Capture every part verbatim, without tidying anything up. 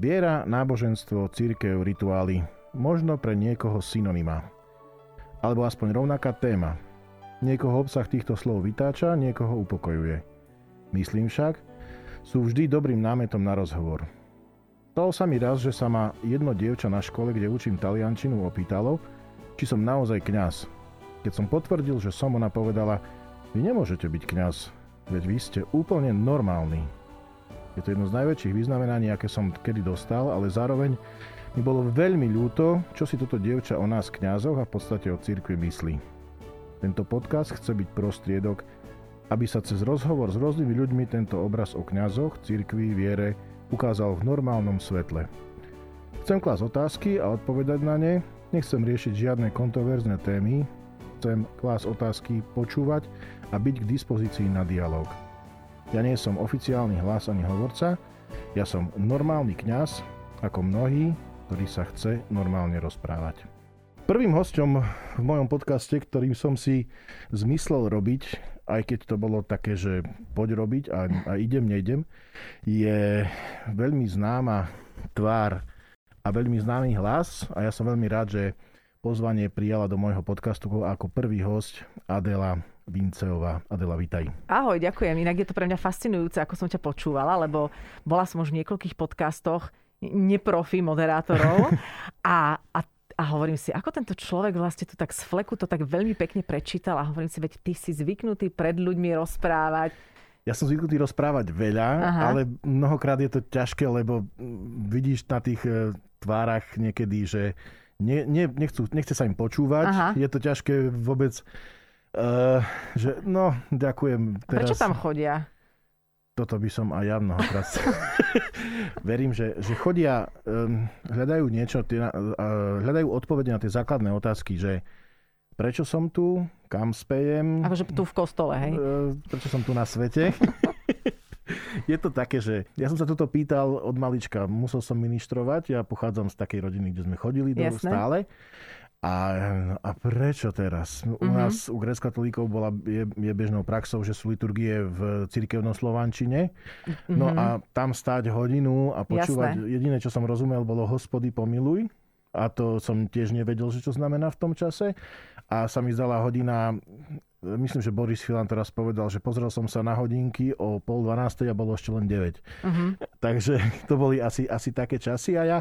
Viera, náboženstvo, cirkev, rituály. Možno pre niekoho synonyma. Alebo aspoň rovnaká téma. Niekoho obsah týchto slov vytáča, niekoho upokojuje. Myslím však, sú vždy dobrým námetom na rozhovor. Stalo sa mi raz, že sa ma jedno dievča na škole, kde učím taliančinu, opýtalo, či som naozaj kňaz. Keď som potvrdil, že som, ona povedala: "Vy nemôžete byť kňaz, veď vy ste úplne normálni." Je to jedno z najväčších vyznamenaní, aké som kedy dostal, ale zároveň mi bolo veľmi ľúto, čo si toto dievča o nás kňazoch a v podstate o cirkvi myslí. Tento podcast chce byť prostriedok, aby sa cez rozhovor s rôznymi ľuďmi tento obraz o kňazoch, cirkvi, viere ukázal v normálnom svetle. Chcem klásť otázky a odpovedať na ne, nechcem riešiť žiadne kontroverzné témy, chcem klásť otázky, počúvať a byť k dispozícii na dialóg. Ja nie som oficiálny hlas ani hovorca, ja som normálny kňaz, ako mnohí, ktorý sa chce normálne rozprávať. Prvým hosťom v mojom podcaste, ktorým som si zmyslel robiť, aj keď to bolo také, že poď robiť a, a idem, nejdem, je veľmi známa tvár a veľmi známy hlas a ja som veľmi rád, že pozvanie prijala do môjho podcastu ako prvý hosť Adela Bincejová. Adela, vítaj. Ahoj, ďakujem. Inak je to pre mňa fascinujúce, ako som ťa počúvala, lebo bola som už v niekoľkých podcastoch neprofi moderátorov a, a, a hovorím si, ako tento človek vlastne tu tak z fleku to tak veľmi pekne prečítal a hovorím si, veď ty si zvyknutý pred ľuďmi rozprávať. Ja som zvyknutý rozprávať veľa, Aha. ale mnohokrát je to ťažké, lebo vidíš na tých tvárach niekedy, že ne, ne, nechcú, nechce sa im počúvať. Aha. Je to ťažké vôbec. Uh, že, no, ďakujem. Teraz... Prečo tam chodia? Toto by som aj ja mnohokrát... Verím, že, že chodia, um, hľadajú niečo, tý, uh, hľadajú odpovede na tie základné otázky, že prečo som tu, kam spejem... Akože tu v kostole, hej? Uh, prečo som tu na svete? Je to také, že ja som sa toto pýtal od malička, musel som ministrovať, ja pochádzam z takej rodiny, kde sme chodili do stále. A, a prečo teraz? U mm-hmm. nás, u gréckokatolíkov bola, je, je bežnou praxou, že sú liturgie v cirkevnom slovančine. Mm-hmm. No a tam stáť hodinu a počúvať. Jasné. Jediné, čo som rozumel, bolo Hospody pomiluj. A to som tiež nevedel, že čo znamená v tom čase. A sa mi zdala hodina, myslím, že Boris Filan teraz povedal, že pozrel som sa na hodinky o pol dvanástej a bolo ešte len deväť. Mm-hmm. Takže to boli asi, asi také časy a ja...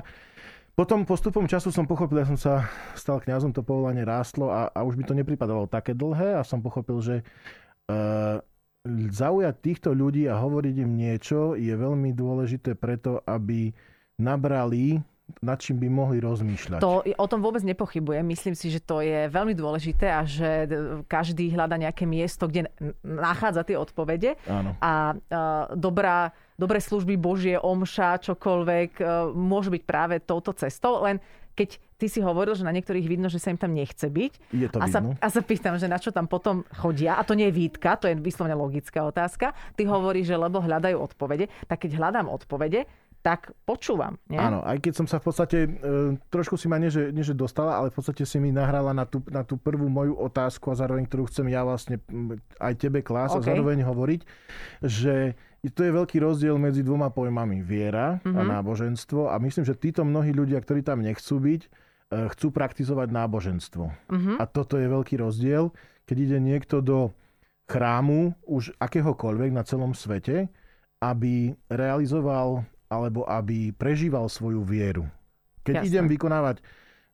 Potom postupom času som pochopil, ja som sa stal kňazom, to povolanie rástlo a, a už mi to nepripadalo také dlhé a som pochopil, že uh, zaujať týchto ľudí a hovoriť im niečo je veľmi dôležité preto, aby nabrali, nad čím by mohli rozmýšľať. To, o tom vôbec nepochybujem. Myslím si, že to je veľmi dôležité a že každý hľadá nejaké miesto, kde nachádza tie odpovede. Áno. A uh, dobrá... Dobré služby Božie, omša, čokoľvek, môže byť práve touto cestou. Len keď ty si hovoril, že na niektorých vidno, že sa im tam nechce byť. Je to a, sa, a sa pýtam, že na čo tam potom chodia. A to nie je výtka, to je vyslovne logická otázka. Ty hovoríš, že lebo hľadajú odpovede. Tak keď hľadám odpovede, tak počúvam. Nie? Áno, aj keď som sa v podstate, e, trošku si ma nie že, nie, že dostala, ale v podstate si mi nahrala na tú, na tú prvú moju otázku a zároveň, ktorú chcem ja vlastne aj tebe klásť okay. a zároveň hovoriť, že to je veľký rozdiel medzi dvoma pojmami viera mm-hmm. a náboženstvo a myslím, že títo mnohí ľudia, ktorí tam nechcú byť, e, chcú praktizovať náboženstvo. Mm-hmm. A toto je veľký rozdiel, keď ide niekto do chrámu už akéhokoľvek na celom svete, aby realizoval alebo aby prežíval svoju vieru. Keď Jasne. idem vykonávať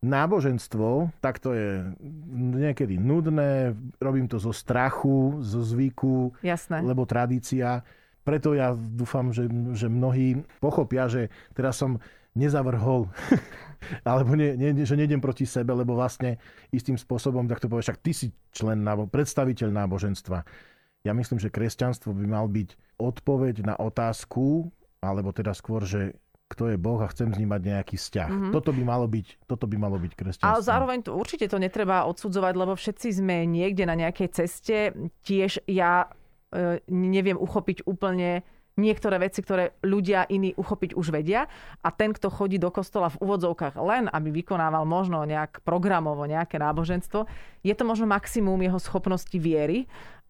náboženstvo, tak to je niekedy nudné, robím to zo strachu, zo zvyku, Jasne. lebo tradícia. Preto ja dúfam, že, že mnohí pochopia, že teraz som nezavrhol, alebo ne, ne, že nejdem proti sebe, lebo vlastne istým spôsobom, tak to povieš, však ty si člen, predstaviteľ náboženstva. Ja myslím, že kresťanstvo by mal byť odpoveď na otázku, alebo teda skôr, že kto je Boh a chcem s ním mať nejaký vzťah. Mm-hmm. Toto by malo byť, toto by malo byť kresťanstvo. Ale zároveň to, určite to netreba odsudzovať, lebo všetci sme niekde na nejakej ceste. Tiež ja e, neviem uchopiť úplne niektoré veci, ktoré ľudia iní uchopiť už vedia. A ten, kto chodí do kostola v úvodzovkách len, aby vykonával možno nejak programovo nejaké náboženstvo, je to možno maximum jeho schopnosti viery.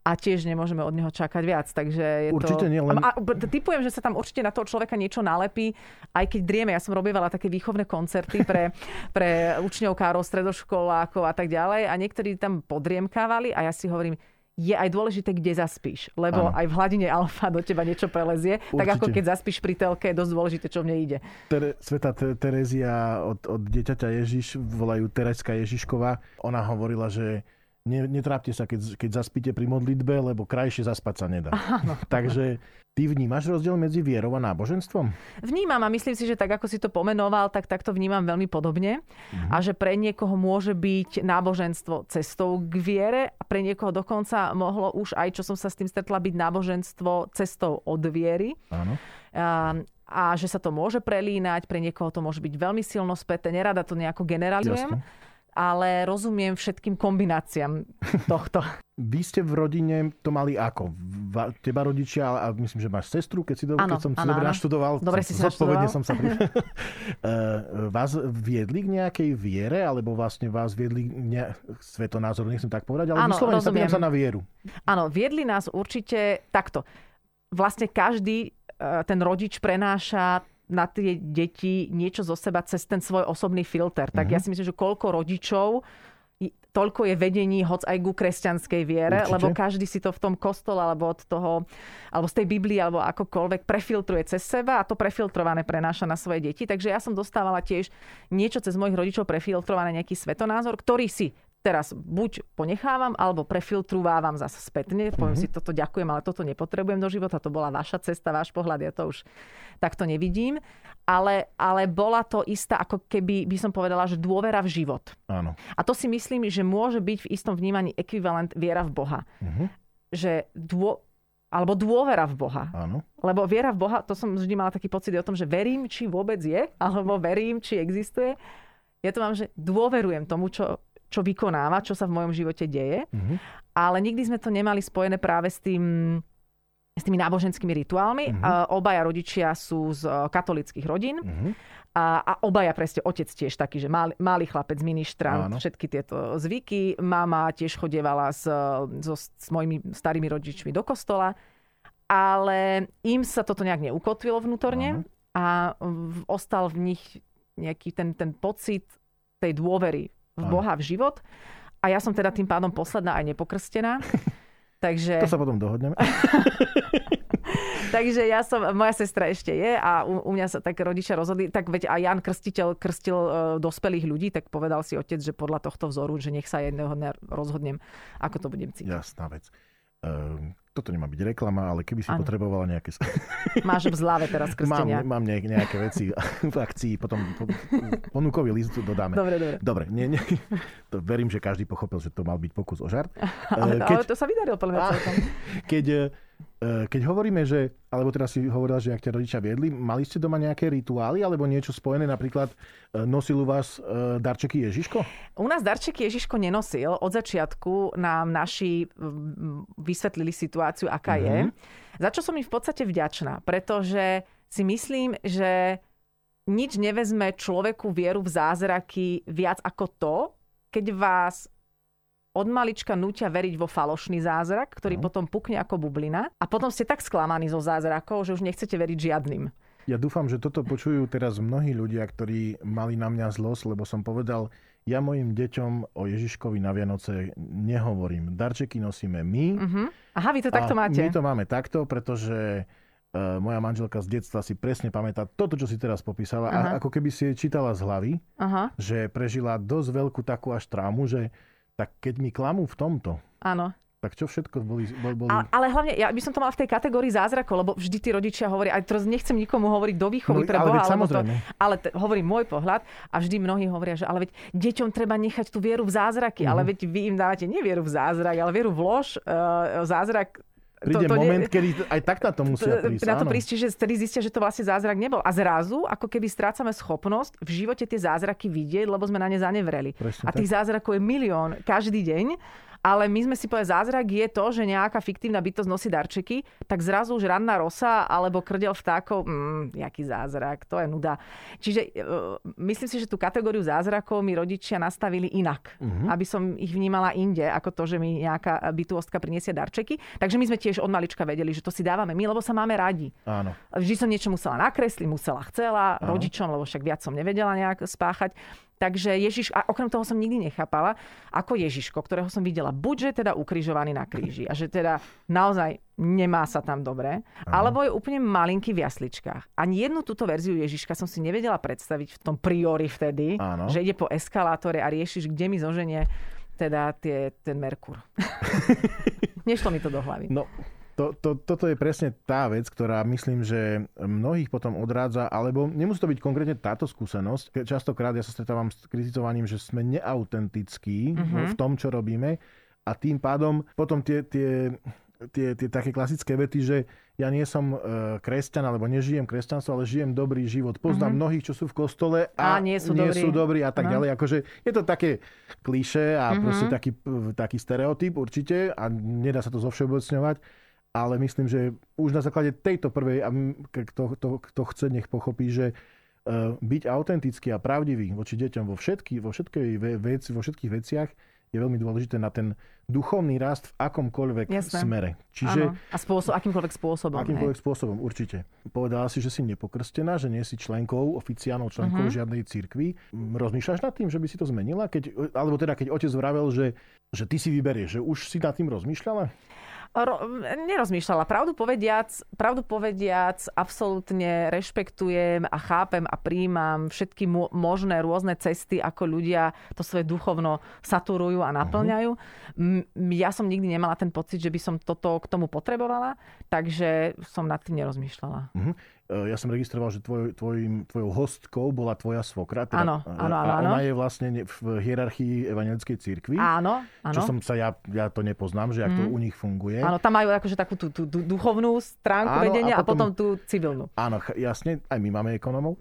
a tiež nemôžeme od neho čakať viac. Takže je určite to... nie len... A, a, typujem, že sa tam určite na toho človeka niečo nalepí, aj keď drieme. Ja som robievala také výchovné koncerty pre, pre učňovkárov, stredoškolákov a tak ďalej a niektorí tam podriemkávali a ja si hovorím, je aj dôležité, kde zaspíš. Lebo ano. Aj v hladine alfa do teba niečo prelezie. Určite. Tak ako keď zaspíš pri telke, je dosť dôležité, čo v nej ide. Tere, Sveta Terézia od, od dieťaťa Ježiš, volajú Terézka Ježišková. Ona hovorila, že ne, netrápte sa, keď, keď zaspíte pri modlitbe, lebo krajšie zaspať sa nedá. Ano. Takže... Ty vnímaš rozdiel medzi vierou a náboženstvom? Vnímam a myslím si, že tak, ako si to pomenoval, tak takto vnímam veľmi podobne. Mm-hmm. A že pre niekoho môže byť náboženstvo cestou k viere a pre niekoho dokonca mohlo už aj, čo som sa s tým stretla, byť náboženstvo cestou od viery. Áno. A, a že sa to môže prelínať, pre niekoho to môže byť veľmi silno späté. Nerada to nejako generalizujem. Jasne. Ale rozumiem všetkým kombináciám tohto. Vy ste v rodine to mali ako? Teba rodičia, a myslím, že máš sestru, keď si do... ano, keď som ano, si dobre ano. naštudoval. Dobre som, si zodpovedne som sa pri... Vás viedli k nejakej viere, alebo vlastne vás viedli k ne... svetonázoru, nechcem tak povedať, ale ano, vyslovene sa pýtam sa na vieru. Áno, viedli nás určite takto. Vlastne každý ten rodič prenáša na tie deti niečo zo seba cez ten svoj osobný filter. Tak uh-huh. ja si myslím, že koľko rodičov, toľko je vedení hoc aj ku kresťanskej viere, určite. Lebo každý si to v tom kostole alebo od toho, alebo z tej Biblii, alebo akokoľvek prefiltruje cez seba a to prefiltrované prenáša na svoje deti. Takže ja som dostávala tiež niečo cez mojich rodičov prefiltrované, nejaký svetonázor, ktorý si teraz buď ponechávam, alebo prefiltruvávam zase spätne. Poviem mm-hmm. si, toto ďakujem, ale toto nepotrebujem do života. To bola vaša cesta, váš pohľad. Ja to už takto nevidím. Ale, ale bola to istá, ako keby by som povedala, že dôvera v život. Áno. A to si myslím, že môže byť v istom vnímaní ekvivalent viera v Boha. Mm-hmm. Že dô... Alebo dôvera v Boha. Áno. Lebo viera v Boha, to som vždy mala taký pocit o tom, že verím, či vôbec je, alebo verím, či existuje. Ja to mám, že dôverujem tomu, čo čo vykonáva, čo sa v mojom živote deje. Mm-hmm. Ale nikdy sme to nemali spojené práve s tým, s tými náboženskými rituálmi. Mm-hmm. Obaja rodičia sú z katolíckych rodín. Mm-hmm. A, a obaja, presne, otec tiež taký, že mal, malý chlapec, ministrant, áno. všetky tieto zvyky. Mama tiež chodievala s, so, s mojimi starými rodičmi do kostola. Ale im sa toto nejak neukotvilo vnútorne. Áno. A ostal v nich nejaký ten, ten pocit tej dôvery v Boha, v život. A ja som teda tým pádom posledná aj nepokrstená. Takže... To sa potom dohodneme. Takže ja som, moja sestra ešte je a u, u mňa sa tak rodičia rozhodli, tak veď aj Ján Krstiteľ krstil e, dospelých ľudí, tak povedal si otec, že podľa tohto vzoru, že nech sa jedného dňa rozhodnem, ako to budem cítiť. Jasná vec. Ehm, toto nemá byť reklama, ale keby si ano. potrebovala nejaké... Máš v zláve teraz krstenia. Mám, mám nejaké veci v akcii, potom ponukový list dodáme. Dobre, dobre. Dobre, nie, nie. To verím, že každý pochopil, že to mal byť pokus o žart. Ale, keď, ale to sa vydarilo, podľa mňa. Keď, keď hovoríme, že... Alebo teraz si hovorila, že ak ťa rodičia viedli, mali ste doma nejaké rituály alebo niečo spojené? Napríklad nosil u vás darčeky Ježiško? U nás darčeky Ježiško nenosil. Od začiatku nám naši vysvetlili situáciu, aká mm-hmm. je. Za čo som im v podstate vďačná. Pretože si myslím, že nič nevezme človeku vieru v zázraky viac ako to, keď vás... od malička nútia veriť vo falošný zázrak, ktorý no. potom pukne ako bublina. A potom ste tak sklamaní zo zázrakov, že už nechcete veriť žiadnym. Ja dúfam, že toto počujú teraz mnohí ľudia, ktorí mali na mňa zlosť, lebo som povedal, ja mojim deťom o Ježiškovi na Vianoce nehovorím. Darčeky nosíme my. Uh-huh. Aha, vy to takto máte. My to máme takto, pretože... moja manželka z detstva si presne pamätá toto, čo si teraz popísala, a ako keby si jej čítala z hlavy, aha. že prežila dosť veľkú takú až traumu, že tak keď mi klamú v tomto, áno. tak čo všetko boli... boli, boli... A, ale hlavne, ja by som to mala v tej kategórii zázrakov, lebo vždy tí rodičia hovoria, aj teraz nechcem nikomu hovoriť do výchovy no, pre Boha, ale, to, ale t- hovorím môj pohľad a vždy mnohí hovoria, že ale veď deťom treba nechať tú vieru v zázraky, mm. ale veď vy im dávate nie vieru v zázrak, ale vieru v lož, uh, zázrak... Príde to, to moment, ne... kedy aj tak na to musia prísť. Na to prísť, že tedy zistia, že to vlastne zázrak nebol. A zrazu, ako keby strácame schopnosť v živote tie zázraky vidieť, lebo sme na ne zanevreli. Presne a tých tak. Zázrakov je milión každý deň. A ale my sme si povedali, zázrak je to, že nejaká fiktívna bytosť nosí darčeky, tak zrazu už ranná rosa alebo krdel vtákov, mm, jaký zázrak, to je nuda. Čiže uh, myslím si, že tú kategóriu zázrakov mi rodičia nastavili inak, uh-huh. aby som ich vnímala inde, ako to, že mi nejaká bytostka priniesie darčeky. Takže my sme tiež od malička vedeli, že to si dávame my, lebo sa máme radi. Áno. Vždy som niečo musela nakresliť, musela, chcela, Áno. rodičom, lebo však viac som nevedela nejak spáchať. Takže Ježiš, a okrem toho som nikdy nechápala, ako Ježiško, ktorého som videla, buďže teda ukrižovaný na kríži a že teda naozaj nemá sa tam dobre, Aha. alebo je úplne malinký v jasličkách. Ani jednu túto verziu Ježiška som si nevedela predstaviť v tom priori vtedy, Áno. že ide po eskalátore a riešiš, kde mi zoženie teda tie, ten Merkur. Nešlo mi to do hlavy. No. To, to, toto je presne tá vec, ktorá myslím, že mnohých potom odrádza, alebo nemusí to byť konkrétne táto skúsenosť. Častokrát ja sa stretávam s kritizovaním, že sme neautentickí mm-hmm. v tom, čo robíme a tým pádom potom tie, tie, tie, tie také klasické vety, že ja nie som kresťan, alebo nežijem kresťanstvo, ale žijem dobrý život. Poznám mm-hmm. mnohých, čo sú v kostole a, a nie sú nie dobrí. Sú dobrí a tak no. ďalej. Akože je to také klišé a mm-hmm. proste taký, taký stereotyp určite a nedá sa to zovšeobecňovať. Ale myslím, že už na základe tejto prvej, a kto, kto, kto chce, nech pochopí, že byť autentický a pravdivý voči deťom vo, všetky, vo, veci, vo všetkých veciach je veľmi dôležité na ten duchovný rast v akomkoľvek Jasne. Smere. Čiže, a spôsob, akýmkoľvek spôsobom. Akýmkoľvek hej. spôsobom, určite. Povedala si, že si nepokrstená, že nie si členkou, oficiálnou členkou uh-huh. žiadnej cirkvi. Rozmýšľaš nad tým, že by si to zmenila? Keď, alebo teda, keď otec vravel, že, že ty si vyberieš, že už si nad tým rozmýšľala? Ro- nerozmýšľala. Pravdu povediac, pravdu povediac, absolútne rešpektujem a chápem a prijímam všetky mo- možné rôzne cesty, ako ľudia to svoje duchovno saturujú a naplňajú. Uh-huh. Ja som nikdy nemala ten pocit, že by som toto k tomu potrebovala, takže som nad tým nerozmýšľala. Uh-huh. Ja som registroval, že tvoj, tvoj, tvojou hostkou bola tvoja svokra. Teda, áno, áno, áno. A ona je vlastne v hierarchii evangelickej cirkvi. Áno, áno. Čo som sa, ja, ja to nepoznám, že jak mm. to u nich funguje. Áno, tam majú akože takú tú, tú duchovnú stránku áno, vedenia a potom, a potom tú civilnú. Áno, jasne, aj my máme ekonomov.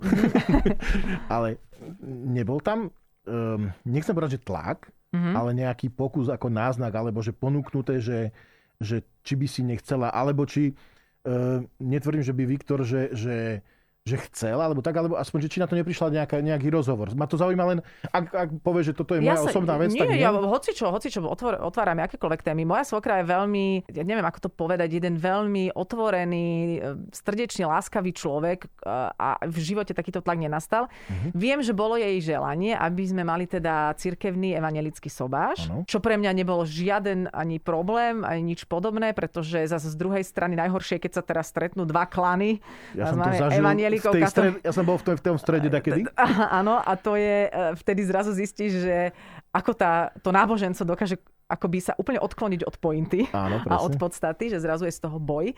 Ale nebol tam, um, nechcem povedať, že tlak, mm-hmm. ale nejaký pokus ako náznak, alebo že ponúknuté, že, že či by si nechcela, alebo či... Uh, netvrdím, že by Viktor, že, že, že chcel, alebo tak, alebo aspoň, že či na to neprišla nejaká, nejaký rozhovor. Ma to zaujíma len, ak, ak povie, že toto je moja ja sa, osobná vec. Nie, tak nie. Ja hocičo, hocičo otvor, otváram akékoľvek témy. Moja svokra je veľmi, ja neviem, ako to povedať, jeden veľmi otvorený, srdečne láskavý človek a v živote takýto tlak nenastal. Uh-huh. Viem, že bolo jej želanie, aby sme mali teda cirkevný evanjelický sobáš, ano. Čo pre mňa nebol žiaden ani problém, ani nič podobné, pretože zase z druhej strany najhoršie, keď sa teraz stretnú dva klany. Ja som to zažil. Stred, ja som bol v tom, v tom strede takedy. Áno, a to je, vtedy zrazu zistíš, že ako tá, to náboženstvo dokáže akoby sa úplne odkloniť od pointy Áno, a od podstaty, že zrazu je z toho boj.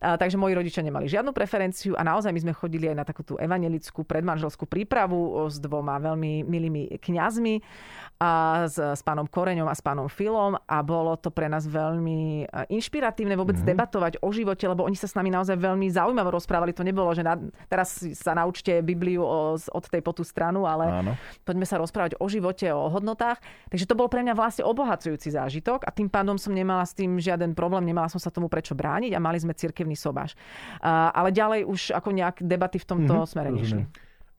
A, takže moji rodičia nemali žiadnu preferenciu a naozaj my sme chodili aj na takú tú evanjelickú predmanželskú prípravu s dvoma veľmi milými kňazmi a s, s pánom Koreňom a s pánom Filom a bolo to pre nás veľmi inšpiratívne vôbec mm-hmm. debatovať o živote, lebo oni sa s nami naozaj veľmi zaujímavo rozprávali. To nebolo, že na, teraz sa naučte Bibliu o, od tej po tú stranu, ale Áno. poďme sa rozprávať o živote, o hodnotách. Takže to bol pre mňa vlastne obohacujúci zážitok a tým pádom som nemala s tým žiaden problém, nemala som sa tomu prečo brániť a mali sme cirkevný sobáš. Uh, ale ďalej už ako nejak debaty v tomto mm-hmm, smere nešli.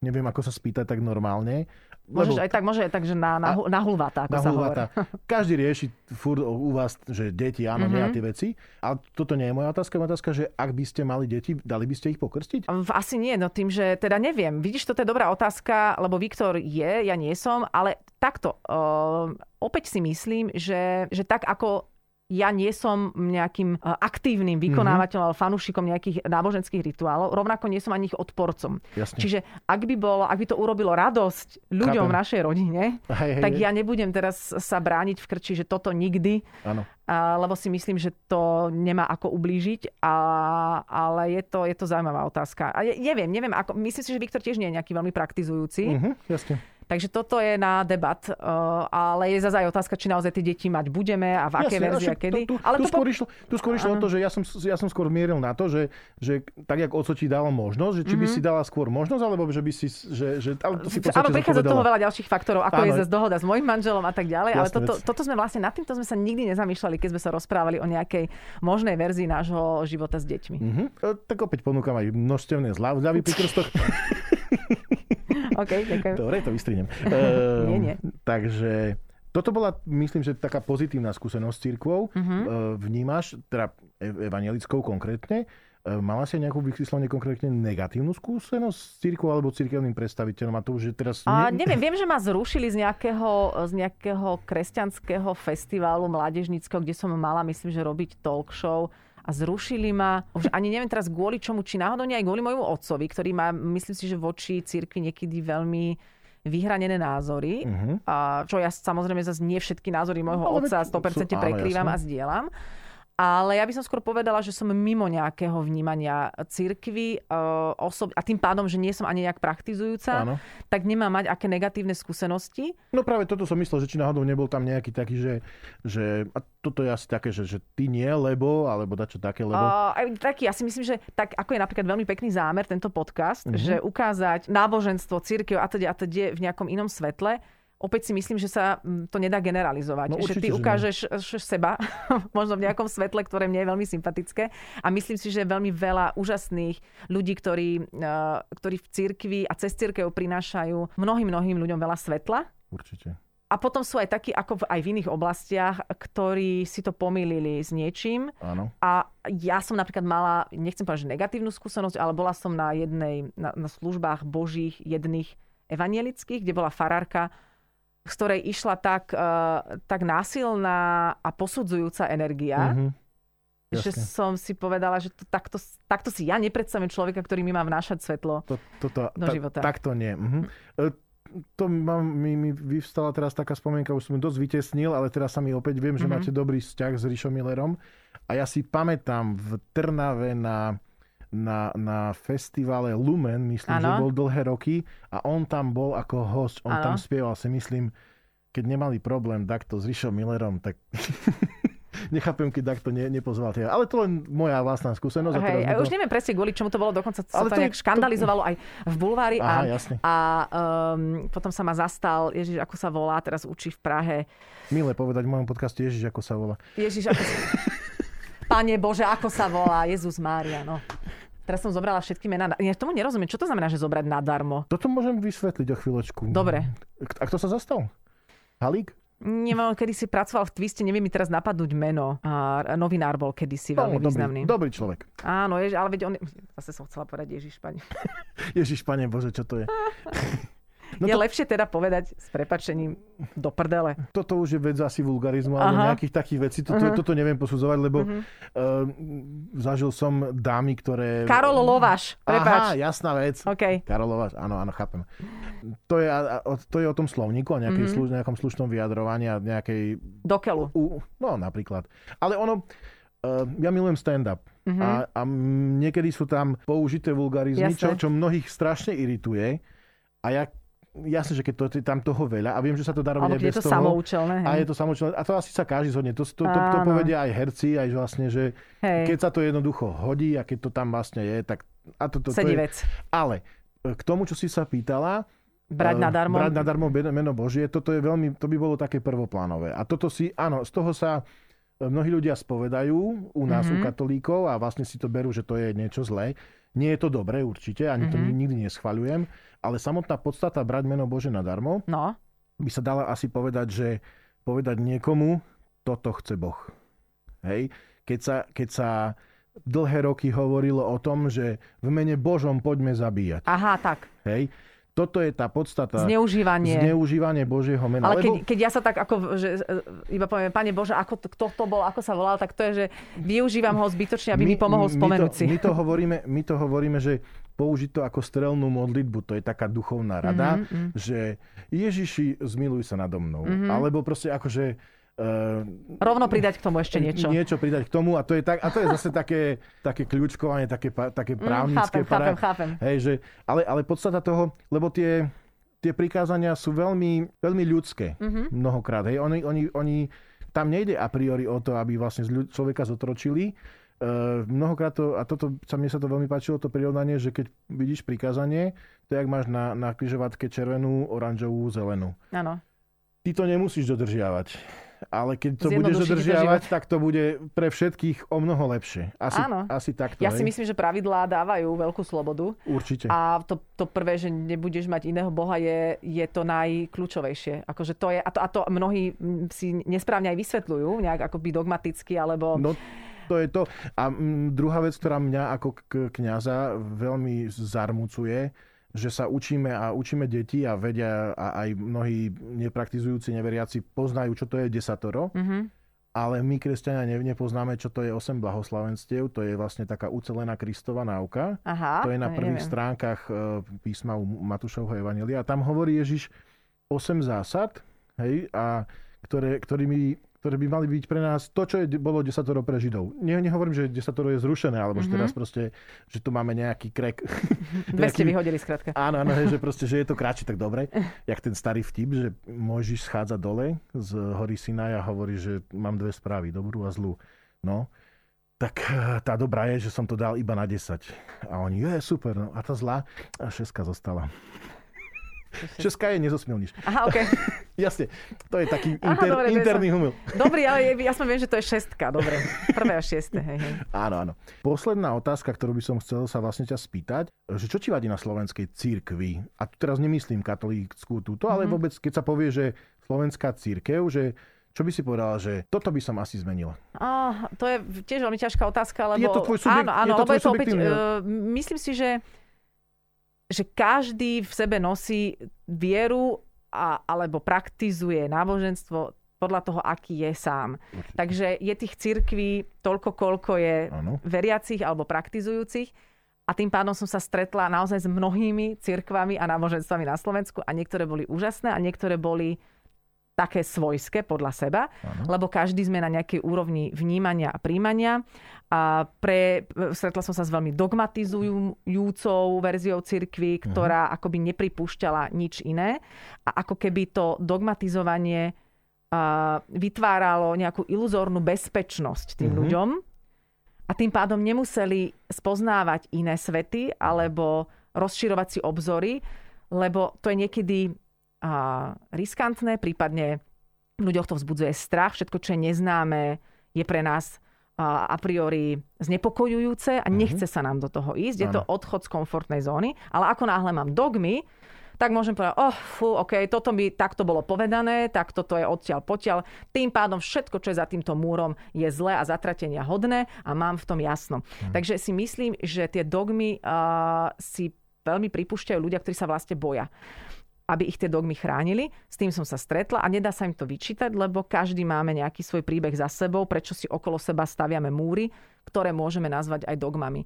Neviem, ako sa spýtať tak normálne. Môžeš lebo... aj tak, môže aj tak, že na, na, na hulváta, ako na sa hulváta. Hovorí. Každý rieši furt u vás, že deti, áno, mm-hmm. nie a tie veci. Ale toto nie je moja otázka. Moja otázka, že ak by ste mali deti, dali by ste ich pokrstiť? Asi nie, no tým, že teda neviem. Vidíš, toto je dobrá otázka, lebo Viktor je, ja nie som, ale takto. Uh, opäť si myslím, že, že tak ako... Ja nie som nejakým aktívnym vykonávateľom, mm-hmm. fanúšikom nejakých náboženských rituálov, rovnako nie som ani ich odporcom. Jasne. Čiže ak by bolo, ak by to urobilo radosť ľuďom Chápem. V našej rodine, hej, hej, tak hej. ja nebudem teraz sa brániť v krči, že toto nikdy, Áno. lebo si myslím, že to nemá ako ublížiť, a, ale je to, je to zaujímavá otázka. A neviem, neviem, ako, myslím si, že Viktor tiež nie je nejaký veľmi praktizujúci. Mm-hmm, jasne. Takže toto je na debat, ale je zase aj otázka, či naozaj tie deti mať budeme a v akej verzii a kedy. Tu, ale tu, to skôr po... išlo, tu skôr išlo o to, že ja som, ja som skôr mieril na to, že, že tak, jak oco ti dalo možnosť, že či mm-hmm. by si dala skôr možnosť, alebo že by si... Že, že, ale to si áno, prichádza do toho veľa ďalších faktorov, ako áno. je zase dohoda s mojím manželom a tak ďalej, jasne, ale toto, toto sme vlastne, nad týmto sme sa nikdy nezamýšľali, keď sme sa rozprávali o nejakej možnej verzii nášho života s deťmi. Mm-hmm. Tak opäť ponúkam aj množstevné zľavy pri krstoch. Okay, ďakujem. Dobre, to vystrihnem. Uh, nie, nie. Takže toto bola, myslím, že taká pozitívna skúsenosť s cirkvou. Uh-huh. Vnímaš, teda evanjelickou konkrétne, mala si nejakú vyslovene konkrétne negatívnu skúsenosť s cirkvou alebo cirkevným predstaviteľom? A to už je teraz... A neviem, viem, že ma zrušili z nejakého, z nejakého kresťanského festivalu mládežníckeho, kde som mala, myslím, že robiť talk show. A zrušili ma, už ani neviem teraz kvôli čomu, či náhodou nie aj kvôli môjmu otcovi, ktorý má, myslím si, že voči cirkvi niekedy veľmi vyhranené názory. Uh-huh. A čo ja samozrejme zase nie všetky názory môjho no, otca sto percent sú, prekrývam áno, a zdieľam. Ale ja by som skôr povedala, že som mimo nejakého vnímania cirkvi osob, a tým pádom, že nie som ani nejak praktizujúca, áno. tak nemám mať aké negatívne skúsenosti. No práve toto som myslel, že či náhodou nebol tam nejaký taký, že... že a toto je asi také, že, že ty nie, lebo, alebo dačo také, lebo... Uh, taký, ja si myslím, že tak, ako je napríklad veľmi pekný zámer tento podcast, uh-huh. že ukázať náboženstvo, cirkev a teda a teda v nejakom inom svetle, opäť si myslím, že sa to nedá generalizovať. No, určite, že ty ukážeš že seba, možno v nejakom svetle, ktoré mne je veľmi sympatické. A myslím si, že je veľmi veľa úžasných ľudí, ktorí, ktorí v cirkvi a cez cirkev prinášajú mnohým, mnohým ľuďom veľa svetla. Určite. A potom sú aj takí, ako aj v iných oblastiach, ktorí si to pomýlili s niečím. Áno. A ja som napríklad mala, nechcem povedať, že negatívnu skúsenosť, ale bola som na jednej, na, na službách božích, jedných evangelických, kde bola farárka, z ktorej išla tak, uh, tak násilná a posudzujúca energia, mm-hmm. že jasne. Som si povedala, že to, takto, takto si ja nepredstavím človeka, ktorý mi má vnášať svetlo to, to, to, do ta, života. Takto nie. Mm-hmm. To mám, mi, mi vyvstala teraz taká spomienka, už som ju dosť vytesnil, ale teraz sa mi opäť viem, že mm-hmm. máte dobrý vzťah s Rišom Millerom. A ja si pamätám v Trnave na... Na, na festivale Lumen, myslím, ano. Že bol dlhé roky a on tam bol ako host, on ano. Tam spieval, si myslím, keď nemali problém takto s Rišom Millerom, tak nechápem, keď takto ne, nepozval teba. Ale to len moja vlastná skúsenosť. Hej, a to... Už neviem presne kvôli čomu to bolo, dokonca sa to, to nejak škandalizovalo to... aj v bulvári. Aha, a, a um, potom sa ma zastal, Ježiš, ako sa volá, teraz učí v Prahe. Milé povedať v mojom podcaste Ježiš, ako sa volá. Ježiš, ako sa... Pane Bože, ako sa volá, Jezus Mária, no. Teraz som zobrala všetky mená. Ja tomu nerozumiem. Čo to znamená, že zobrať nadarmo? Toto môžem vysvetliť o chvíľočku. Dobre. A kto sa zastal? Halík? Neviem, kedy si pracoval v Twiste, neviem mi teraz napadnúť meno. A novinár bol kedysi veľmi no, dobrý, významný. Dobrý človek. Áno, jež, ale veď on... Zase som chcela povedať Ježiš, Pane. Ježiš, Pane Bože, čo to je? No je to... lepšie teda povedať s prepáčením do prdele. Toto už je vec asi vulgarizmu aha. alebo nejakých takých vecí. Toto, uh-huh. toto neviem posudzovať, lebo uh-huh. uh, zažil som dámy, ktoré... Karol Lováš, prepáč. Aha, jasná vec. Okay. Karol Lováš, áno, áno, chápem. To je, a, to je o tom slovníku, o nejakej uh-huh. služ, nejakom slušnom vyjadrovaní a nejakej... Dokelu. U, no, napríklad. Ale ono... Uh, ja milujem stand-up. Uh-huh. A, a niekedy sú tam použité vulgarizmy, čo, čo mnohých strašne irituje. A ja... Jasne, že keď to, tam toho veľa a viem, že sa to dá robiť aj bez toho. Ale je to samoučelné. A je to samoučelné. A to asi sa každý zhodne. To, to, to, to povedia aj herci, aj vlastne, že hej. keď sa to jednoducho hodí a keď to tam vlastne je, tak... A to, to, to, to je. Vec. Ale k tomu, čo si sa pýtala... Brať nadarmo. Brať nadarmo meno Božie, toto je veľmi... To by bolo také prvoplánové. A toto si... Áno, z toho sa... Mnohí ľudia spovedajú u nás, mm-hmm. u katolíkov a vlastne si to berú, že to je niečo zlé. Nie je to dobré určite, ani mm-hmm. to nikdy neschvaľujem, ale samotná podstata brať meno Bože nadarmo no. by sa dala asi povedať, že povedať niekomu, toto chce Boh. Hej? Keď sa, keď sa dlhé roky hovorilo o tom, že v mene Božom poďme zabíjať. Aha, tak. Hej? Toto je tá podstata. Zneužívanie. Zneužívanie Božieho mena. Ale keď, keď ja sa tak ako, že, iba poviem, Pane Bože, ako to, kto to bol, ako sa volal, tak to je, že využívam ho zbytočne, aby my, mi pomohol spomenúť si. My to hovoríme, my to hovoríme, že použiť to ako strelnú modlitbu. To je taká duchovná rada, mm-hmm. že Ježiši, zmiluj sa nado mnou. Mm-hmm. Alebo proste akože... Uh, Rovno pridať k tomu ešte niečo. Niečo pridať k tomu a to je, tak, a to je zase také, také kľúčkovanie, také, také právnické. Mm, chápem, pará... chápem, chápem. Hej, že, ale, ale podstata toho, lebo tie, tie prikázania sú veľmi, veľmi ľudské. Mm-hmm. Mnohokrát. Hej. Oni, oni, oni, tam nejde a priori o to, aby vlastne človeka zotročili. Uh, mnohokrát to, a toto, sa mne sa to veľmi páčilo, to prirovnanie, že keď vidíš prikázanie, to jak máš na, na križovatke červenú, oranžovú, zelenú. Áno. Ty to nemusíš dodržiavať, ale keď to budeš dodržiavať, tak to bude pre všetkých o mnoho lepšie. Asi, áno. Asi takto. Ja si myslím, že pravidlá dávajú veľkú slobodu. Určite. A to, to prvé, že nebudeš mať iného Boha, je, je to najkľúčovejšie. Akože to je, a, to, a to mnohí si nesprávne aj vysvetľujú, nejak akoby dogmaticky, alebo... No. To je to. A druhá vec, ktorá mňa ako kňaza veľmi zarmucuje, že sa učíme a učíme deti a vedia a aj mnohí nepraktizujúci neveriaci poznajú, čo to je desatoro, mm-hmm. ale my, kresťania, nepoznáme, čo to je osem blahoslavenstiev. To je vlastne taká ucelená Kristova náuka. Aha, to je na prvých neviem. stránkach písma u Matúšovho evanjelia. A tam hovorí Ježiš osem zásad, hej, a ktoré, ktorými... ktoré by mali byť pre nás to, čo je, bolo desatoro pre Židov. Ne, nehovorím, že desatoro je zrušené, alebo mm-hmm. že teraz proste, že tu máme nejaký krek. Dve ste vyhodili skrátka. Áno, áno, že proste, že je to kratšie, tak dobre. Jak ten starý vtip, že Mojžiš schádza dole z hory Sinaj a hovorí, že mám dve správy, dobrú a zlú. No, tak tá dobrá je, že som to dal iba na desať. A oni, je, super, no. A tá zlá, a šeska zostala. Česká je nezosmilníš. Aha, okej. Okay. Jasne, to je taký inter, Aha, dobre, interný humor. Dobrý, ale ja som viem, že to je šestka, dobre. Prvé a šieste, hej, hej. Áno, áno. Posledná otázka, ktorú by som chcel sa vlastne ťa spýtať, že čo ti vadí na slovenskej cirkvi? A tu teraz nemyslím katolícku túto, ale mm-hmm. vôbec, keď sa povie, že slovenská cirkev, že čo by si povedala, že toto by som asi zmenila? Oh, to je tiež veľmi ťažká otázka, lebo... Je to tvoj subjekt, áno, áno, je to tvoj subjektívny. Áno, uh, myslím si, že... že každý v sebe nosí vieru a, alebo praktizuje náboženstvo podľa toho, aký je sám. Určite. Takže je tých cirkví toľko, koľko je ano. Veriacich alebo praktizujúcich. A tým pádom som sa stretla naozaj s mnohými cirkvami a náboženstvami na Slovensku. A niektoré boli úžasné a niektoré boli také svojské podľa seba. Ano. Lebo každý sme na nejakej úrovni vnímania a príjmania. A pre, stretla som sa s veľmi dogmatizujúcou verziou cirkvi, ktorá uh-huh. akoby nepripúšťala nič iné. A ako keby to dogmatizovanie uh, vytváralo nejakú iluzórnu bezpečnosť tým uh-huh. ľuďom. A tým pádom nemuseli spoznávať iné svety alebo rozširovať si obzory, lebo to je niekedy uh, riskantné, prípadne v ľuďoch to vzbudzuje strach. Všetko, čo je neznáme, je pre nás a priori znepokojujúce a nechce sa nám do toho ísť. Je to odchod z komfortnej zóny, ale ako náhle mám dogmy, tak môžem povedať, oh, fú, ok, toto by takto bolo povedané, tak toto je odtiaľ potiaľ. Tým pádom všetko, čo je za týmto múrom, je zlé a zatratenia hodné a mám v tom jasno. Mm. Takže si myslím, že tie dogmy uh, si veľmi pripúšťajú ľudia, ktorí sa vlastne boja, aby ich tie dogmy chránili. S tým som sa stretla a nedá sa im to vyčítať, lebo každý máme nejaký svoj príbeh za sebou, prečo si okolo seba staviame múry, ktoré môžeme nazvať aj dogmami.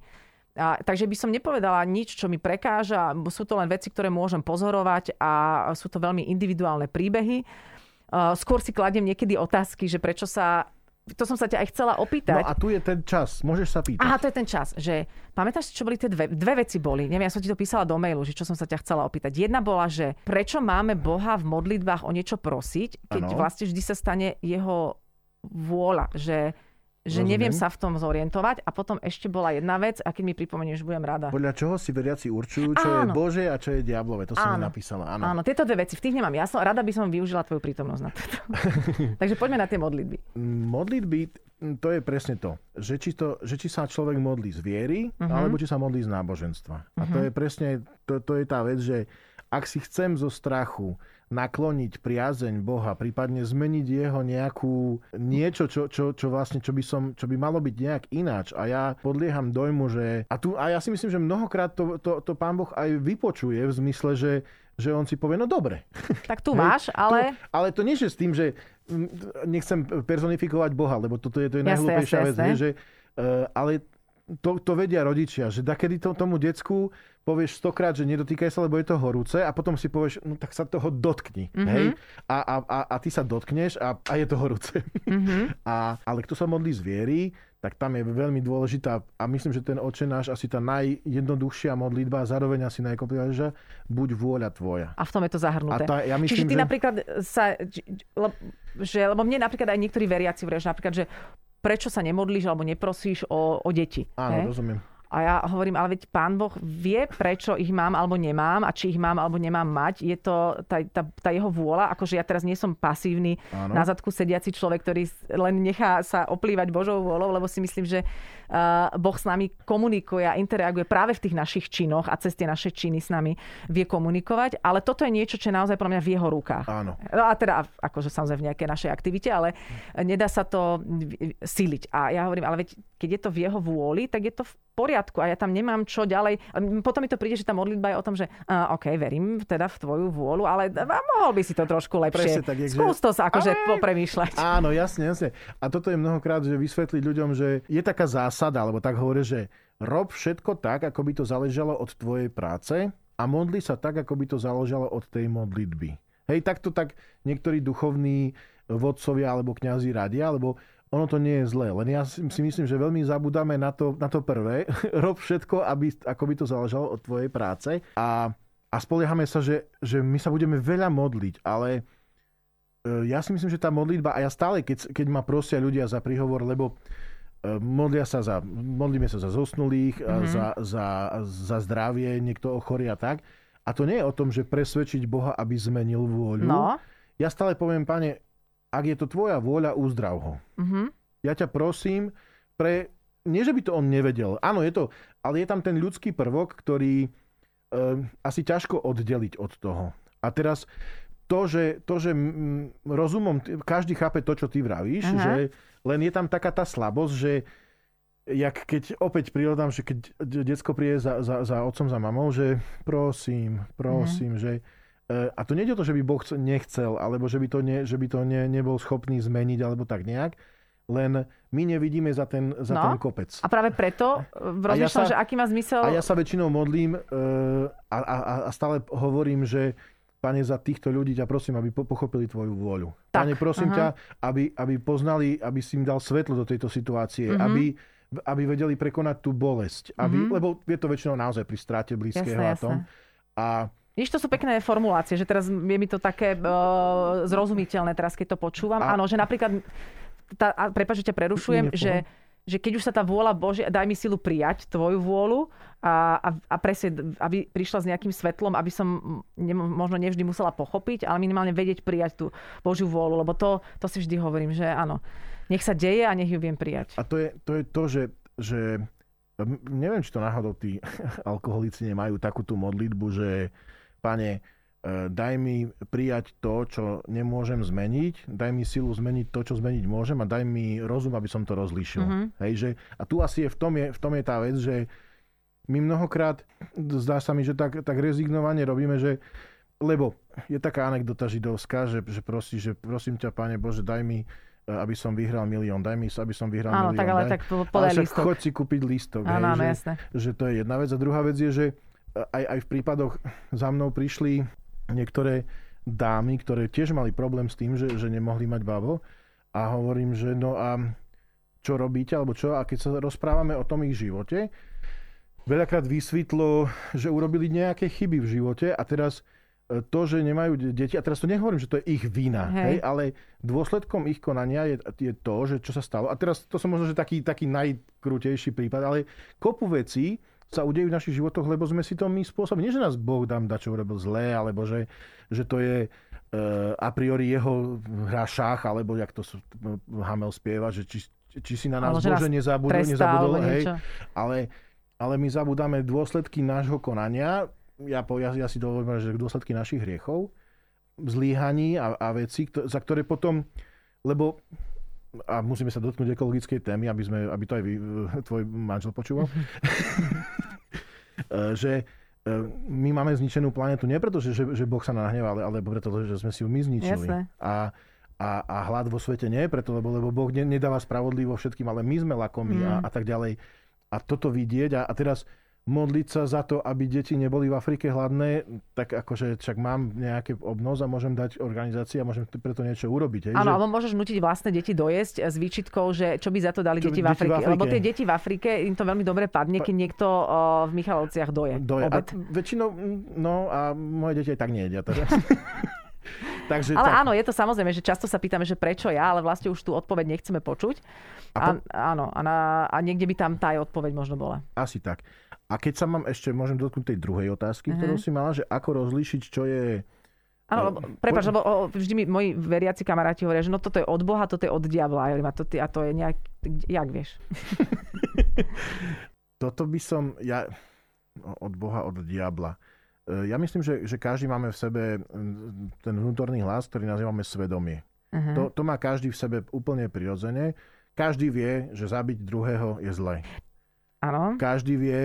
A, takže by som nepovedala nič, čo mi prekáža. Sú to len veci, ktoré môžem pozorovať a sú to veľmi individuálne príbehy. Skôr si kladiem niekedy otázky, že prečo sa... To som sa ťa aj chcela opýtať. No a tu je ten čas, môžeš sa pýtať. Aha, to je ten čas, že pamätáš si, čo boli tie dve, dve veci boli? Neviem, ja som ti to písala do mailu, že čo som sa ťa chcela opýtať. Jedna bola, že prečo máme Boha v modlitbách o niečo prosiť, keď ano. Vlastne vždy sa stane jeho vôľa, že, že neviem sa v tom zorientovať. A potom ešte bola jedna vec, a keď mi pripomenieš, budem rada. Podľa čoho si veriaci určujú, čo áno. je Bože a čo je diablové, to som mi napísala. Áno. Áno, tieto dve veci, v tých nemám jasno, rada by som využila tvoju prítomnosť na toto. Takže poďme na tie modlitby. Modlitby, to je presne to, že či, to, že či sa človek modlí z viery, uh-huh. alebo či sa modlí z náboženstva. Uh-huh. A to je presne, to, to je tá vec, že ak si chcem zo strachu nakloniť priazeň Boha, prípadne zmeniť jeho nejakú niečo, čo, čo, čo vlastne, čo by som, čo by malo byť nejak ináč. A ja podlieham dojmu, že... A, tu, a ja si myslím, že mnohokrát to, to, to Pán Boh aj vypočuje v zmysle, že, že on si povie, no dobre. Tak tu máš, ale... Tu, ale to nie je s tým, že nechcem personifikovať Boha, lebo toto je, to je najhlúpejšia vec. Nie, že, uh, ale to, to vedia rodičia, že dakedy to, tomu decku povieš stokrát, že nedotýkaj sa, lebo je to horúce a potom si povieš, no tak sa toho dotkni. Mm-hmm. Hej? A, a, a, a ty sa dotkneš a, a je to horúce. Mm-hmm. A, ale kto sa modlí z viery, tak tam je veľmi dôležitá a myslím, že ten Otčenáš asi tá najjednoduchšia modlitba a zároveň asi najkomplikovanejšia, buď vôľa tvoja. A v tom je to zahrnuté. A tá, ja myslím, Čiže ty že... napríklad sa... Že, lebo mne napríklad aj niektorí veriaci vrajú, napríklad, že prečo sa nemodlíš alebo neprosíš o, o deti. Áno, ne? Rozumiem. A ja hovorím, ale veď Pán Boh vie, prečo ich mám alebo nemám a či ich mám alebo nemám mať. Je to tá, tá, tá jeho vôľa, akože ja teraz nie som pasívny, áno, na zadku sediaci človek, ktorý len nechá sa oplývať Božou vôľou, lebo si myslím, že uh, Boh s nami komunikuje a interaguje práve v tých našich činoch a cez tie naše činy s nami vie komunikovať. Ale toto je niečo, čo je naozaj pre mňa v jeho rukách. Áno. A teda akože samozrejme v nejakej našej aktivite, ale nedá sa to siliť. A ja hovorím, ale veď keď je to v jeho vôli, tak je to v poriadku a ja tam nemám čo ďalej. Potom mi to príde, že tá modlitba je o tom, že uh, OK, verím teda v tvoju vôľu, ale mohol by si to trošku lepšie. Skús to sa akože ale... popremýšľať. Áno, jasne, jasne. A toto je mnohokrát, že vysvetliť ľuďom, že je taká zásada, alebo tak hovorí, že rob všetko tak, ako by to záležalo od tvojej práce a modli sa tak, ako by to záležalo od tej modlitby. Hej, takto tak niektorí duchovní vodcovia alebo kňazi radia, alebo ono to nie je zlé, len ja si myslím, že veľmi zabudáme na to, na to prvé. Rob všetko, aby, ako by to záležalo od tvojej práce. A, a spoliehame sa, že, že my sa budeme veľa modliť, ale ja si myslím, že tá modlitba, a ja stále, keď, keď ma prosia ľudia za príhovor, lebo modlia sa za, modlíme sa za zosnulých, mm-hmm, za, za, za zdravie, niekto ochorí a tak. A to nie je o tom, že presvedčiť Boha, aby zmenil vôľu. No. Ja stále poviem, Pane, ak je to tvoja vôľa, uzdrav ho. Uh-huh. Ja ťa prosím, pre... nie že by to on nevedel, áno, je to, ale je tam ten ľudský prvok, ktorý e, asi ťažko oddeliť od toho. A teraz to, že, to, že m, rozumom, každý chápe to, čo ty vravíš, uh-huh, že len je tam taká tá slabosť, že jak keď opäť prirodám, že keď decko príde za, za, za otcom, za mamou, že prosím, prosím, uh-huh, že... A to nie je to, že by Boh nechcel, alebo že by to, ne, že by to ne, nebol schopný zmeniť, alebo tak nejak. Len my nevidíme za ten, za no, ten kopec. A práve preto rozmýšľam, ja že aký má zmysel... A ja sa väčšinou modlím uh, a, a, a stále hovorím, že Pane, za týchto ľudí ťa prosím, aby pochopili tvoju vôľu. Tak. Pane, prosím, aha, ťa, aby, aby poznali, aby si im dal svetlo do tejto situácie, mm-hmm, aby, aby vedeli prekonať tú bolesť. Aby, mm-hmm. Lebo je to väčšinou naozaj pri stráte blízkeho a tom. A... Víš, to sú pekné formulácie, že teraz je mi to také e, zrozumiteľné, teraz keď to počúvam. A... Áno, že napríklad, tá, a prepáč, že ťa prerušujem, že, že keď už sa tá vôľa Božia, daj mi silu prijať tvoju vôľu a, a, a presne, aby prišla s nejakým svetlom, aby som ne, možno nevždy musela pochopiť, ale minimálne vedieť prijať tú Božiu vôľu, lebo to, to si vždy hovorím, že áno, nech sa deje a nech ju viem prijať. A to je to, je to že... že... Neviem, či to náhodou tí alkoholici nemajú takú tú modlitbu, že Pane, daj mi prijať to, čo nemôžem zmeniť, daj mi silu zmeniť to, čo zmeniť môžem a daj mi rozum, aby som to rozlíšil. Mm-hmm. Hej, že, a tu asi je v, tom je v tom je tá vec, že my mnohokrát, zdá sa mi, že tak, tak rezignovane robíme, že lebo je taká anekdota židovská, že, že, prosí, že prosím ťa, Pane Bože, daj mi, aby som vyhral milión. Daj mi, aby som vyhral áno, milión. Áno, tak ale daj, tak podaj lístok. Choď si kúpiť lístok. Áno, áno, jasné. Že to je jedna vec. A druhá vec je, že aj, aj v prípadoch za mnou prišli niektoré dámy, ktoré tiež mali problém s tým, že, že nemohli mať babo. A hovorím, že no a čo robíte, alebo čo? A keď sa rozprávame o tom ich živote, veľakrát vysvetlo, že urobili nejaké chyby v živote a teraz... to, že nemajú deti, a teraz to nehovorím, že to je ich vina, hej. Hej, ale dôsledkom ich konania je, je to, že čo sa stalo. A teraz to som možno, že taký, taký najkrutejší prípad, ale kopu vecí sa udejú v našich životoch, lebo sme si to my spôsobili. Nie, že nás Boh dám dačo urobil zlé, alebo že, že to je e, a priori jeho hra šach, alebo jak to Hamel spieva, že či, či si na nás ale Bože nezabudol, nezabudol, hej. Ale, ale my zabudáme dôsledky nášho konania. Ja, po, ja, ja si dovolím, že dôsledky našich hriechov, zlíhaní a, a vecí, kto, za ktoré potom, lebo, a musíme sa dotknúť ekologickej témy, aby, sme, aby to aj vy, tvoj manžel počúval, že my máme zničenú planetu, nie preto, že, že Boh sa nahneval, ale, ale preto, že sme si ju my zničili. A, a, a hlad vo svete nie preto, lebo, lebo Boh ne, nedáva spravodlivo všetkým, ale my sme lakomí mm. a, a tak ďalej. A toto vidieť a, a teraz... modliť sa za to, aby deti neboli v Afrike hladné, tak akože však mám nejaké obnos a môžem dať organizácii a môžem preto niečo urobiť. Áno, že... alebo môžeš nútiť vlastné deti dojesť s výčitkou, že čo by za to dali deti v, deti v Afrike. Lebo tie deti v Afrike, im to veľmi dobre padne, keď niekto o, v Michalovciach doje. doje. A väčšinou, no a moje deti aj tak nejedia teraz. Takže ale tak. Áno, je to samozrejme, že často sa pýtame, že prečo ja, ale vlastne už tú odpoveď nechceme počuť. A po... a, áno, a, na, a niekde by tam tá aj odpoveď možno bola. Asi tak. A keď sa mám ešte, môžem dotknúť tej druhej otázky, uh-huh. ktorú si mala, že ako rozlíšiť, čo je... Áno, lebo, prepáč, lebo o, vždy mi moji veriaci kamaráti hovoria, že no toto je od Boha, toto je od diabla. A to, a to je nejak... Jak vieš? Toto by som... Ja... Od Boha, od diabla. Ja myslím, že, že každý máme v sebe ten vnútorný hlas, ktorý nazývame svedomie. Uh-huh. To, to má každý v sebe úplne prirodzene. Každý vie, že zabiť druhého je zlé. Áno. Každý vie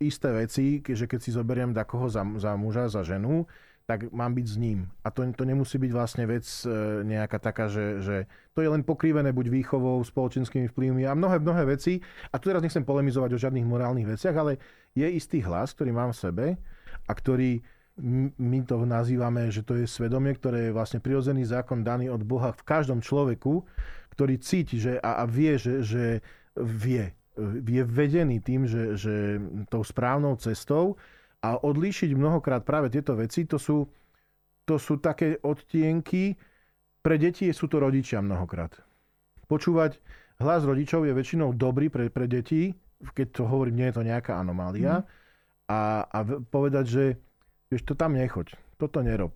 isté veci, že keď si zoberiem takoho za, za muža, za ženu, tak mám byť s ním. A to, to nemusí byť vlastne vec nejaká taká, že, že to je len pokrivené buď výchovou, spoločenskými vplyvmi a mnohé, mnohé veci. A tu teraz nechcem polemizovať o žiadnych morálnych veciach, ale je istý hlas, ktorý mám v sebe a ktorý my to nazývame, že to je svedomie, ktoré je vlastne prirodzený zákon daný od Boha v každom človeku, ktorý cíti že, a, a vie, že, že vie. je vedený tým, že, že tou správnou cestou a odlíšiť mnohokrát práve tieto veci, to sú, to sú také odtienky, pre deti sú to rodičia mnohokrát. Počúvať hlas rodičov je väčšinou dobrý pre, pre deti, keď to hovorím, nie je to nejaká anomália, mm. a, a povedať, že vieš, to tam nechoď, toto nerob.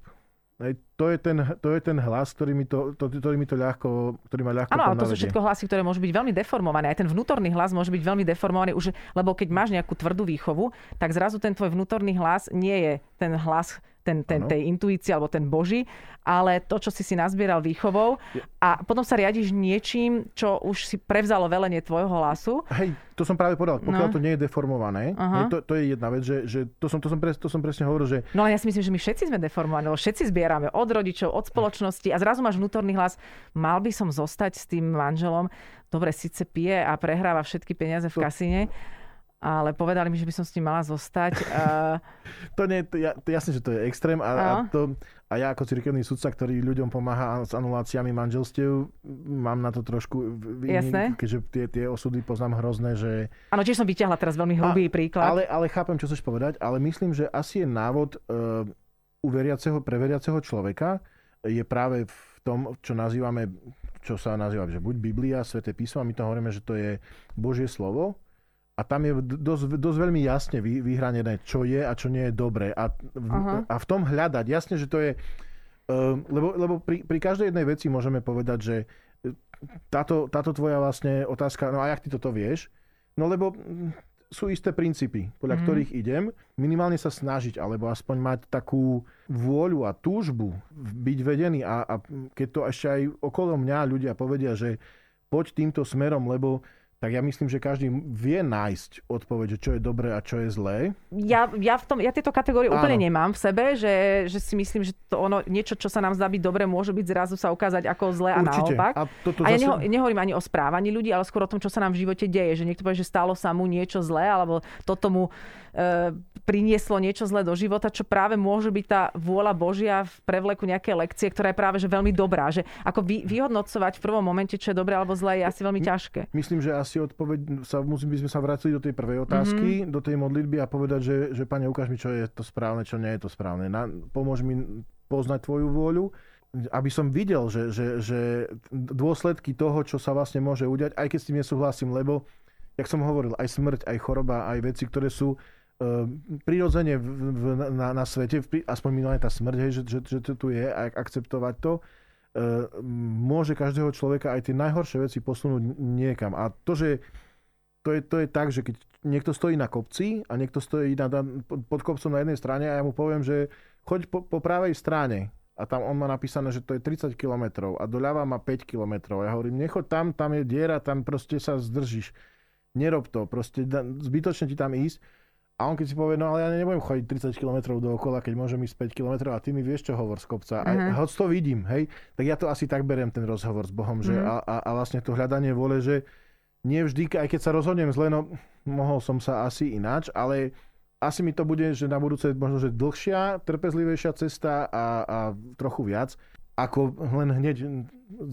To je, ten, to je ten hlas, ktorý mi to, to, ktorý mi to ľahko, ktorý ma ľahko Áno, to sú všetko hlasy, ktoré môžu byť veľmi deformované. Aj ten vnútorný hlas môže byť veľmi deformovaný, už, lebo keď máš nejakú tvrdú výchovu, tak zrazu ten tvoj vnútorný hlas nie je ten hlas ten, ten, tej intuície alebo ten Boží, ale to, čo si si nazbieral výchovou a potom sa riadiš niečím, čo už si prevzalo velenie tvojho hlasu. Hej, to som práve povedal, pokiaľ no. to nie je deformované, uh-huh. to, to je jedna vec, že, že to, som, to, som pres, to som presne hovoril, že... No ale ja si myslím, že my všetci sme deformovaní, lebo všetci zbier od rodičov, od spoločnosti a zrazu máš vnútorný hlas. Mal by som zostať s tým manželom. Dobre, síce pije a prehráva všetky peniaze v kasíne, ale povedali mi, že by som s ním mala zostať. Uh... to nie, to, ja, to jasne, že to je extrém a, a, to, a ja ako cirkevný sudca, ktorý ľuďom pomáha s anuláciami manželstiev, mám na to trošku iný, keďže tie, tie osudy poznám hrozné, že... Áno, tiež som vyťahla teraz veľmi hrubý a, príklad. Ale, ale chápem, čo chceš povedať, ale myslím, že asi je návod... Uh, u veriaceho, pre veriaceho človeka je práve v tom, čo nazývame, čo sa nazýva, že buď Biblia, Sväté písmo, a my to hovoríme, že to je Božie slovo a tam je dosť, dosť veľmi jasne vyhranené, čo je a čo nie je dobré. A, a v tom hľadať, jasne, že to je... Lebo, lebo pri, pri každej jednej veci môžeme povedať, že táto, táto tvoja vlastne otázka, no a jak ty toto vieš? No lebo... sú isté princípy, podľa mm. ktorých idem. Minimálne sa snažiť, alebo aspoň mať takú vôľu a túžbu byť vedený. A, a keď to ešte aj okolo mňa ľudia povedia, že poď týmto smerom, lebo tak ja myslím, že každý vie nájsť odpoveď, čo je dobré a čo je zlé. Ja, ja, v tom, ja tieto kategórie Áno. úplne nemám v sebe, že, že si myslím, že to ono, niečo, čo sa nám zdá byť dobré, môže byť zrazu sa ukázať ako zlé a Určite. naopak. A, toto a ja zase... neho, nehovorím ani o správaní ľudí, ale skôr o tom, čo sa nám v živote deje. Že niekto povie, že stalo sa mu niečo zlé, alebo toto mu e, prinieslo niečo zlé do života, čo práve môže byť tá vôľa Božia v prevleku nejaké lekcie, ktorá je práve že veľmi dobrá. Že ako vy, vyhodnocovať v prvom momente, čo je dobré alebo zlé, je asi veľmi ťažké. Myslím, že asi odpoveď, sa, musím by sme sa vrátili do tej prvej otázky, mm-hmm. do tej modlitby a povedať, že, že Pane, ukáž mi, čo je to správne, čo nie je to správne. Na, pomôž mi poznať tvoju vôľu, aby som videl, že, že, že dôsledky toho, čo sa vlastne môže udiať, aj keď s tým nesúhlasím, lebo, jak som hovoril, aj smrť, aj choroba, aj veci, ktoré sú e, prirodzene v, v, na, na svete, aspoň minulé tá smrť, hej, že, že, že to tu je, a akceptovať to, môže každého človeka aj tie najhoršie veci posunúť niekam. A to, že to je, to je tak, že keď niekto stojí na kopci a niekto stojí na, pod kopcom na jednej strane a ja mu poviem, že choď po, po pravej strane a tam on má napísané, že to je tridsať kilometrov a doľava má päť kilometrov. Ja hovorím, nechoď tam, tam je diera, tam proste sa zdržíš. Nerob to, proste zbytočne ti tam ísť. A on keď si povie, no ale ja nebudem chodiť tridsať kilometrov dookola, keď môžem ísť päť kilometrov a ty mi vieš, čo hovor z kopca. Uh-huh. A hoď to vidím, hej, tak ja to asi tak beriem ten rozhovor s Bohom, že uh-huh. a, a vlastne to hľadanie vôle, že nie vždy, aj keď sa rozhodnem zle, no mohol som sa asi ináč, ale asi mi to bude, že na budúce možno, že dlhšia, trpezlivejšia cesta a, a trochu viac, ako len hneď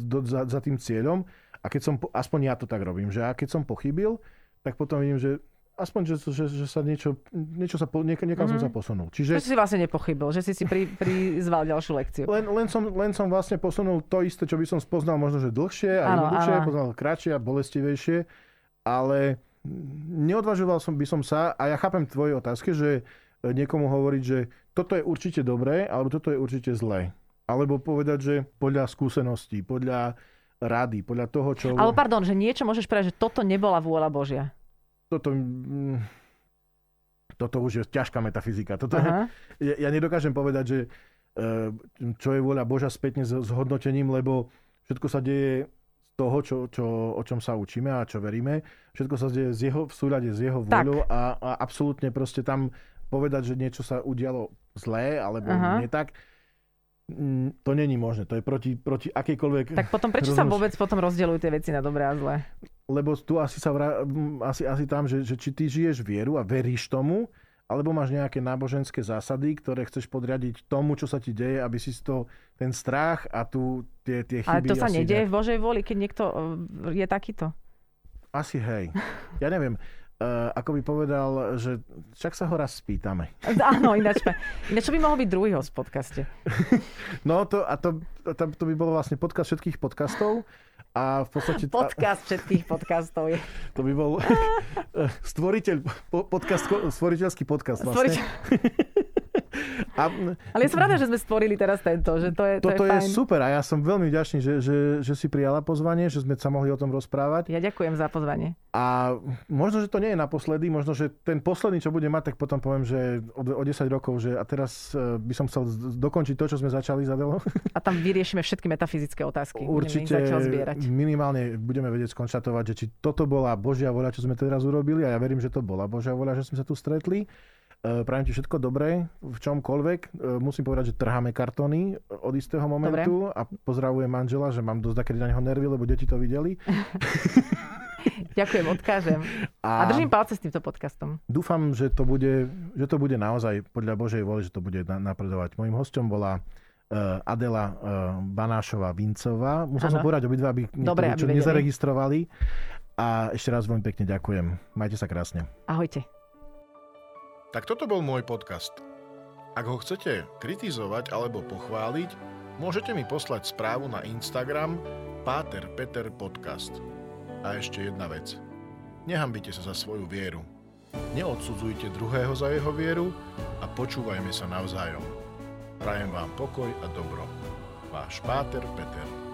do, za, za tým cieľom. A keď som, aspoň ja to tak robím, že a keď som pochybil, tak potom vidím, že aspoň, že, že, že sa niečo, niečo sa, niekam mm. som sa posunul. Čiže si vlastne nepochybil, že si si pri, prizval ďalšiu lekciu. Len, len, som, len som vlastne posunul to isté, čo by som spoznal možno, že dlhšie a jednoduchšie, poznal kratšie a bolestivejšie, ale neodvažoval som, by som sa, a ja chápem tvoje otázky, že niekomu hovoriť, že toto je určite dobré, alebo toto je určite zlé. Alebo povedať, že podľa skúseností, podľa rady, podľa toho, čo... Ale pardon, že niečo môžeš povedať, že toto nebola vôľa Božia. Toto, toto už je ťažká metafyzika. Toto je, ja, ja nedokážem povedať, že čo je vôľa Božia spätne s hodnotením, lebo všetko sa deje z toho, čo, čo, o čom sa učíme a čo veríme. Všetko sa deje z jeho, v súľade s jeho vôľou a, a absolútne proste tam povedať, že niečo sa udialo zlé alebo Aha. nie tak, to není možné. To je proti, proti akejkoľvek... Tak potom prečo rozumnosti? Sa vôbec potom rozdeľujú tie veci na dobré a zlé? Lebo tu asi sa vrá... asi, asi tam, že, že či ty žiješ vieru a veríš tomu, alebo máš nejaké náboženské zásady, ktoré chceš podriadiť tomu, čo sa ti deje, aby si to, ten strach a tu tie, tie chyby... Ale to sa nedeje ne... v Božej vôli, keď niekto je takýto. Asi hej. Ja neviem. Uh, ako by povedal, že však sa ho raz spýtame. Áno, ináč. Ináč by mohol byť druhý host v podcaste. No to, a to, to, to by bolo vlastne podcast všetkých podcastov. A v podstate... Podcast všetkých podcastov je. To by bol stvoriteľ, podcast, stvoriteľský podcast vlastne. Stvoriteľ. A... Ale ja som rada, že sme stvorili teraz tento. Že to je, to toto je, je super a ja som veľmi vďačný, že, že, že si prijala pozvanie, že sme sa mohli o tom rozprávať. Ja ďakujem za pozvanie. A možno, že to nie je naposledy, možno, že ten posledný, čo bude mať, tak potom poviem, že o, o desať rokov, že a teraz by som chcel dokončiť to, čo sme začali za dlho. A tam vyriešime všetky metafyzické otázky. Určite. Minimálne budeme vedieť skonštatovať, že či toto bola Božia vôľa, čo sme teraz urobili, a ja verím, že to bola Božia vôľa, že sme sa tu stretli. Prajem ti všetko dobré, v čomkoľvek. Musím povedať, že trháme kartóny od istého momentu. Dobre. A pozdravujem manžela, že mám dosť takedy na neho nervy, lebo deti to videli. Ďakujem, odkážem. A, a držím palce s týmto podcastom. Dúfam, že to bude, že to bude naozaj podľa Božej vôle, že to bude napredovať. Mojím hosťom bola Adela Banášová Bincejová. Musel ano. Som povedať obidva, aby niektorí čo vedeli. Nezaregistrovali. A ešte raz veľmi pekne ďakujem. Majte sa krásne. Ahojte. Tak toto bol môj podcast. Ak ho chcete kritizovať alebo pochváliť, môžete mi poslať správu na Instagram páter peter podcast. A ešte jedna vec. Nehambite sa za svoju vieru. Neodsudzujte druhého za jeho vieru a počúvajme sa navzájom. Prajem vám pokoj a dobro. Váš páter Peter.